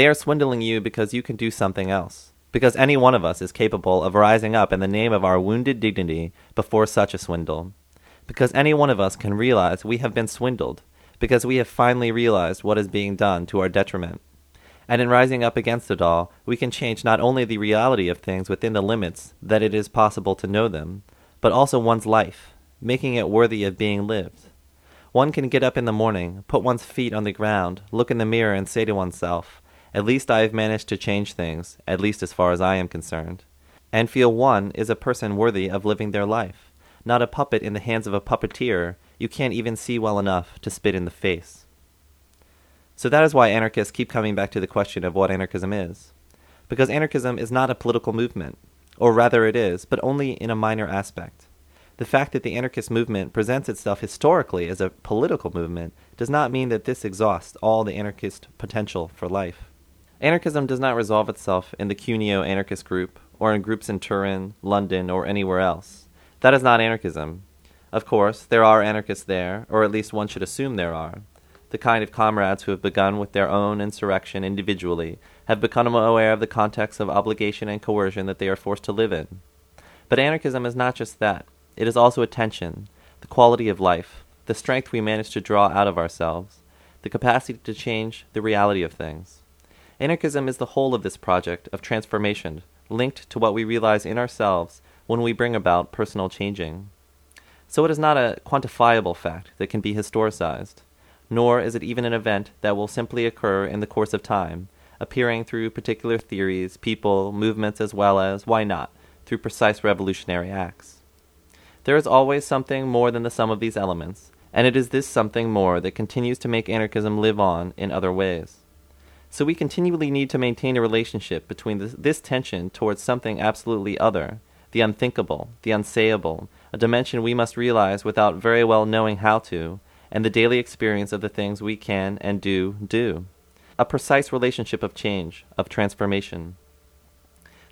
They are swindling you because you can do something else. Because any one of us is capable of rising up in the name of our wounded dignity before such a swindle. Because any one of us can realize we have been swindled, because we have finally realized what is being done to our detriment. And in rising up against it all, we can change not only the reality of things within the limits that it is possible to know them, but also one's life, making it worthy of being lived. One can get up in the morning, put one's feet on the ground, look in the mirror and say to oneself, "At least I have managed to change things, at least as far as I am concerned," and feel one is a person worthy of living their life, not a puppet in the hands of a puppeteer you can't even see well enough to spit in the face. So that is why anarchists keep coming back to the question of what anarchism is. Because anarchism is not a political movement, or rather it is, but only in a minor aspect. The fact that the anarchist movement presents itself historically as a political movement does not mean that this exhausts all the anarchist potential for life. Anarchism does not resolve itself in the Cuneo anarchist group, or in groups in Turin, London, or anywhere else. That is not anarchism. Of course, there are anarchists there, or at least one should assume there are. The kind of comrades who have begun with their own insurrection individually have become aware of the context of obligation and coercion that they are forced to live in. But anarchism is not just that. It is also attention, the quality of life, the strength we manage to draw out of ourselves, the capacity to change the reality of things. Anarchism is the whole of this project of transformation, linked to what we realize in ourselves when we bring about personal changing. So it is not a quantifiable fact that can be historicized, nor is it even an event that will simply occur in the course of time, appearing through particular theories, people, movements, as well as, why not, through precise revolutionary acts. There is always something more than the sum of these elements, and it is this something more that continues to make anarchism live on in other ways. So we continually need to maintain a relationship between this tension towards something absolutely other, the unthinkable, the unsayable, a dimension we must realize without very well knowing how to, and the daily experience of the things we can and do. A precise relationship of change, of transformation.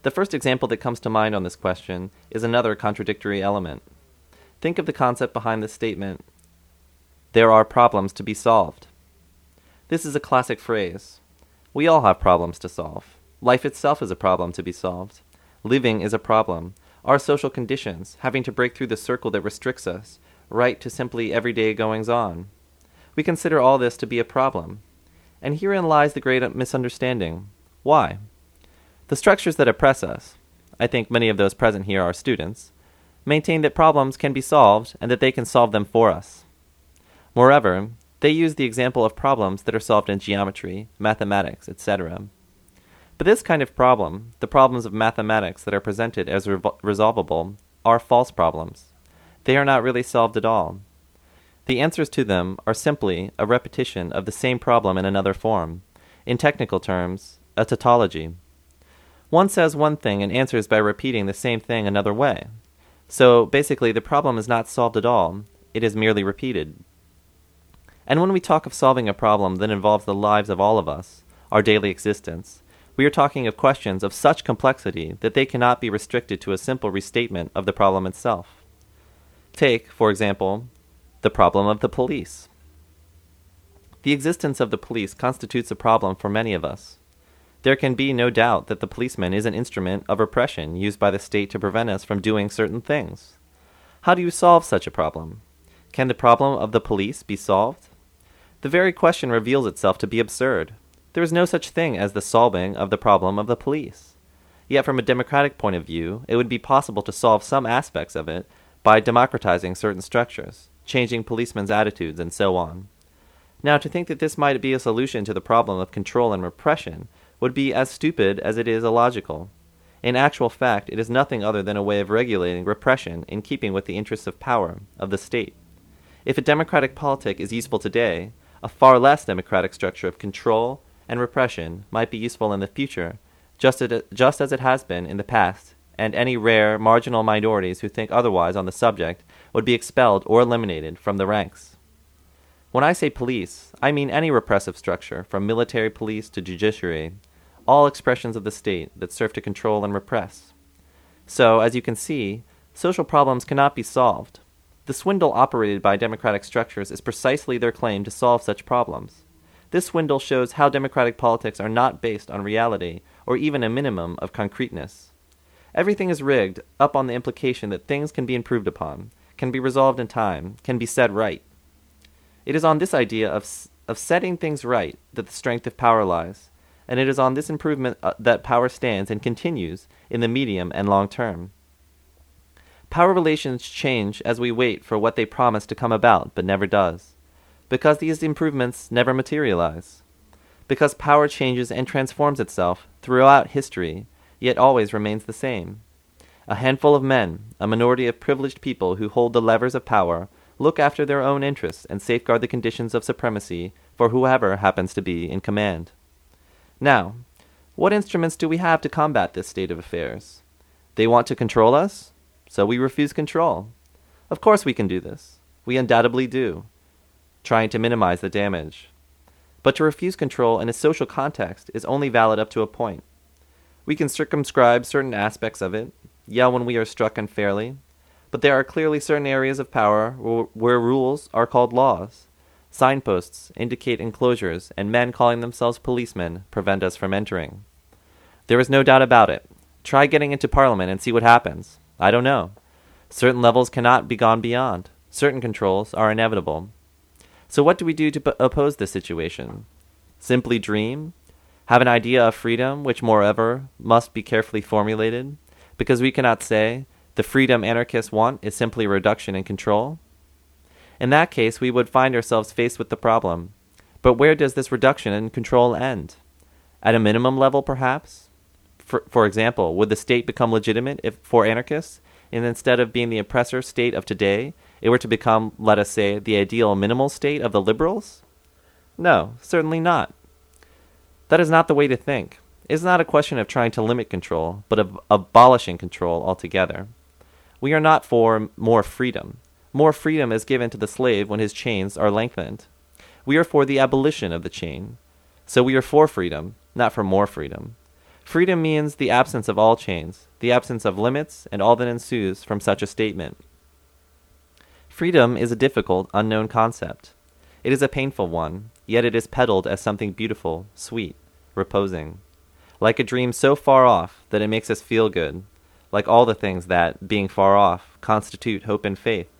The first example that comes to mind on this question is another contradictory element. Think of the concept behind the statement, "There are problems to be solved." This is a classic phrase. We all have problems to solve. Life itself is a problem to be solved. Living is a problem. Our social conditions, having to break through the circle that restricts us, right to simply everyday goings-on. We consider all this to be a problem. And herein lies the great misunderstanding. Why? The structures that oppress us, I think many of those present here are students, maintain that problems can be solved and that they can solve them for us. Moreover, they use the example of problems that are solved in geometry, mathematics, etc. But this kind of problem, the problems of mathematics that are presented as resolvable, are false problems. They are not really solved at all. The answers to them are simply a repetition of the same problem in another form, in technical terms, a tautology. One says one thing and answers by repeating the same thing another way. So basically the problem is not solved at all, it is merely repeated. And when we talk of solving a problem that involves the lives of all of us, our daily existence, we are talking of questions of such complexity that they cannot be restricted to a simple restatement of the problem itself. Take, for example, the problem of the police. The existence of the police constitutes a problem for many of us. There can be no doubt that the policeman is an instrument of repression used by the state to prevent us from doing certain things. How do you solve such a problem? Can the problem of the police be solved? The very question reveals itself to be absurd. There is no such thing as the solving of the problem of the police. Yet from a democratic point of view, it would be possible to solve some aspects of it by democratizing certain structures, changing policemen's attitudes, and so on. Now, to think that this might be a solution to the problem of control and repression would be as stupid as it is illogical. In actual fact, it is nothing other than a way of regulating repression in keeping with the interests of power, of the state. If a democratic politic is useful today, a far less democratic structure of control and repression might be useful in the future, just as it has been in the past, and any rare, marginal minorities who think otherwise on the subject would be expelled or eliminated from the ranks. When I say police, I mean any repressive structure, from military police to judiciary, all expressions of the state that serve to control and repress. So, as you can see, social problems cannot be solved. The swindle operated by democratic structures is precisely their claim to solve such problems. This swindle shows how democratic politics are not based on reality, or even a minimum of concreteness. Everything is rigged up on the implication that things can be improved upon, can be resolved in time, can be said right. It is on this idea of setting things right that the strength of power lies, and it is on this improvement that power stands and continues in the medium and long term. Power relations change as we wait for what they promise to come about but never does, because these improvements never materialize, because power changes and transforms itself throughout history, yet always remains the same. A handful of men, a minority of privileged people who hold the levers of power, look after their own interests and safeguard the conditions of supremacy for whoever happens to be in command. Now, what instruments do we have to combat this state of affairs? They want to control us? So we refuse control. Of course we can do this. We undoubtedly do, trying to minimize the damage. But to refuse control in a social context is only valid up to a point. We can circumscribe certain aspects of it, yell when we are struck unfairly, but there are clearly certain areas of power where rules are called laws. Signposts indicate enclosures, and men calling themselves policemen prevent us from entering. There is no doubt about it. Try getting into Parliament and see what happens. I don't know. Certain levels cannot be gone beyond. Certain controls are inevitable. So what do we do to oppose this situation? Simply dream? Have an idea of freedom, which moreover must be carefully formulated, because we cannot say, the freedom anarchists want is simply reduction in control? In that case, we would find ourselves faced with the problem. But where does this reduction in control end? At a minimum level, perhaps? For example, would the state become legitimate for anarchists, and instead of being the oppressor state of today, it were to become, let us say, the ideal minimal state of the liberals? No, certainly not. That is not the way to think. It is not a question of trying to limit control, but of abolishing control altogether. We are not for more freedom. More freedom is given to the slave when his chains are lengthened. We are for the abolition of the chain. So we are for freedom, not for more freedom. Freedom means the absence of all chains, the absence of limits, and all that ensues from such a statement. Freedom is a difficult, unknown concept. It is a painful one, yet it is peddled as something beautiful, sweet, reposing, like a dream so far off that it makes us feel good, like all the things that, being far off, constitute hope and faith,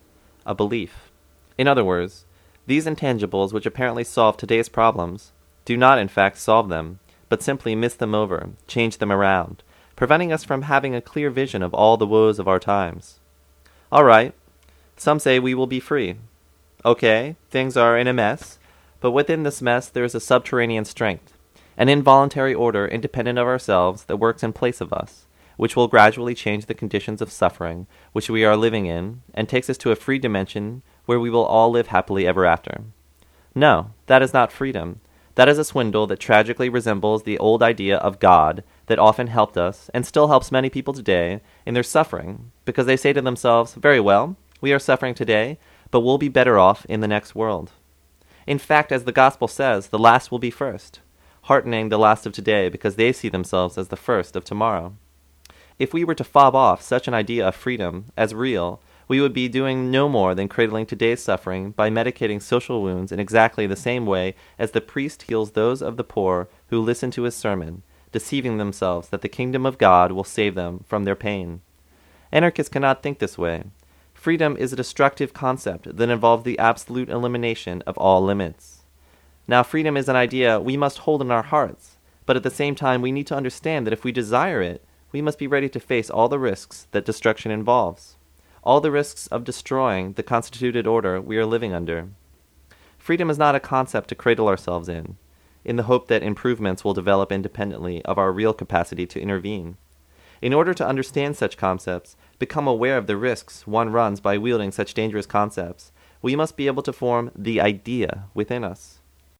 a belief. In other words, these intangibles which apparently solve today's problems do not in fact solve them, but simply miss them over, change them around, preventing us from having a clear vision of all the woes of our times. All right, some say we will be free. Okay, things are in a mess, but within this mess there is a subterranean strength, an involuntary order independent of ourselves that works in place of us, which will gradually change the conditions of suffering which we are living in, and takes us to a free dimension where we will all live happily ever after. No, that is not freedom. That is a swindle that tragically resembles the old idea of God that often helped us and still helps many people today in their suffering, because they say to themselves, very well, we are suffering today, but we'll be better off in the next world. In fact, as the gospel says, the last will be first, heartening the last of today because they see themselves as the first of tomorrow. If we were to fob off such an idea of freedom as real, we would be doing no more than cradling today's suffering by medicating social wounds in exactly the same way as the priest heals those of the poor who listen to his sermon, deceiving themselves that the kingdom of God will save them from their pain. Anarchists cannot think this way. Freedom is a destructive concept that involves the absolute elimination of all limits. Now, freedom is an idea we must hold in our hearts, but at the same time we need to understand that if we desire it, we must be ready to face all the risks that destruction involves. All the risks of destroying the constituted order we are living under. Freedom is not a concept to cradle ourselves in the hope that improvements will develop independently of our real capacity to intervene. In order to understand such concepts, become aware of the risks one runs by wielding such dangerous concepts, we must be able to form the idea within us.